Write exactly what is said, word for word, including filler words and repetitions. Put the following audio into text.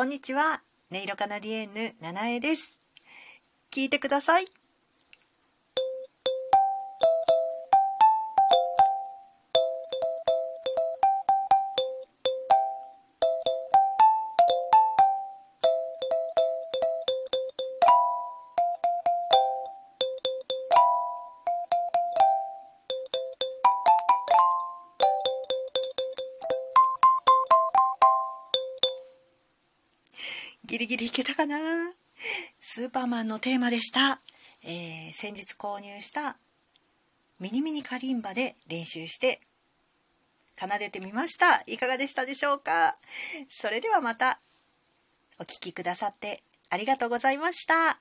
こんにちは、音色カナディエンヌナナエです。聞いてください。ギリギリいけたかな。スーパーマンのテーマでした、えー、先日購入したミニミニカリンバで練習して奏でてみました。いかがでしたでしょうか。それではまたお聴きくださってありがとうございました。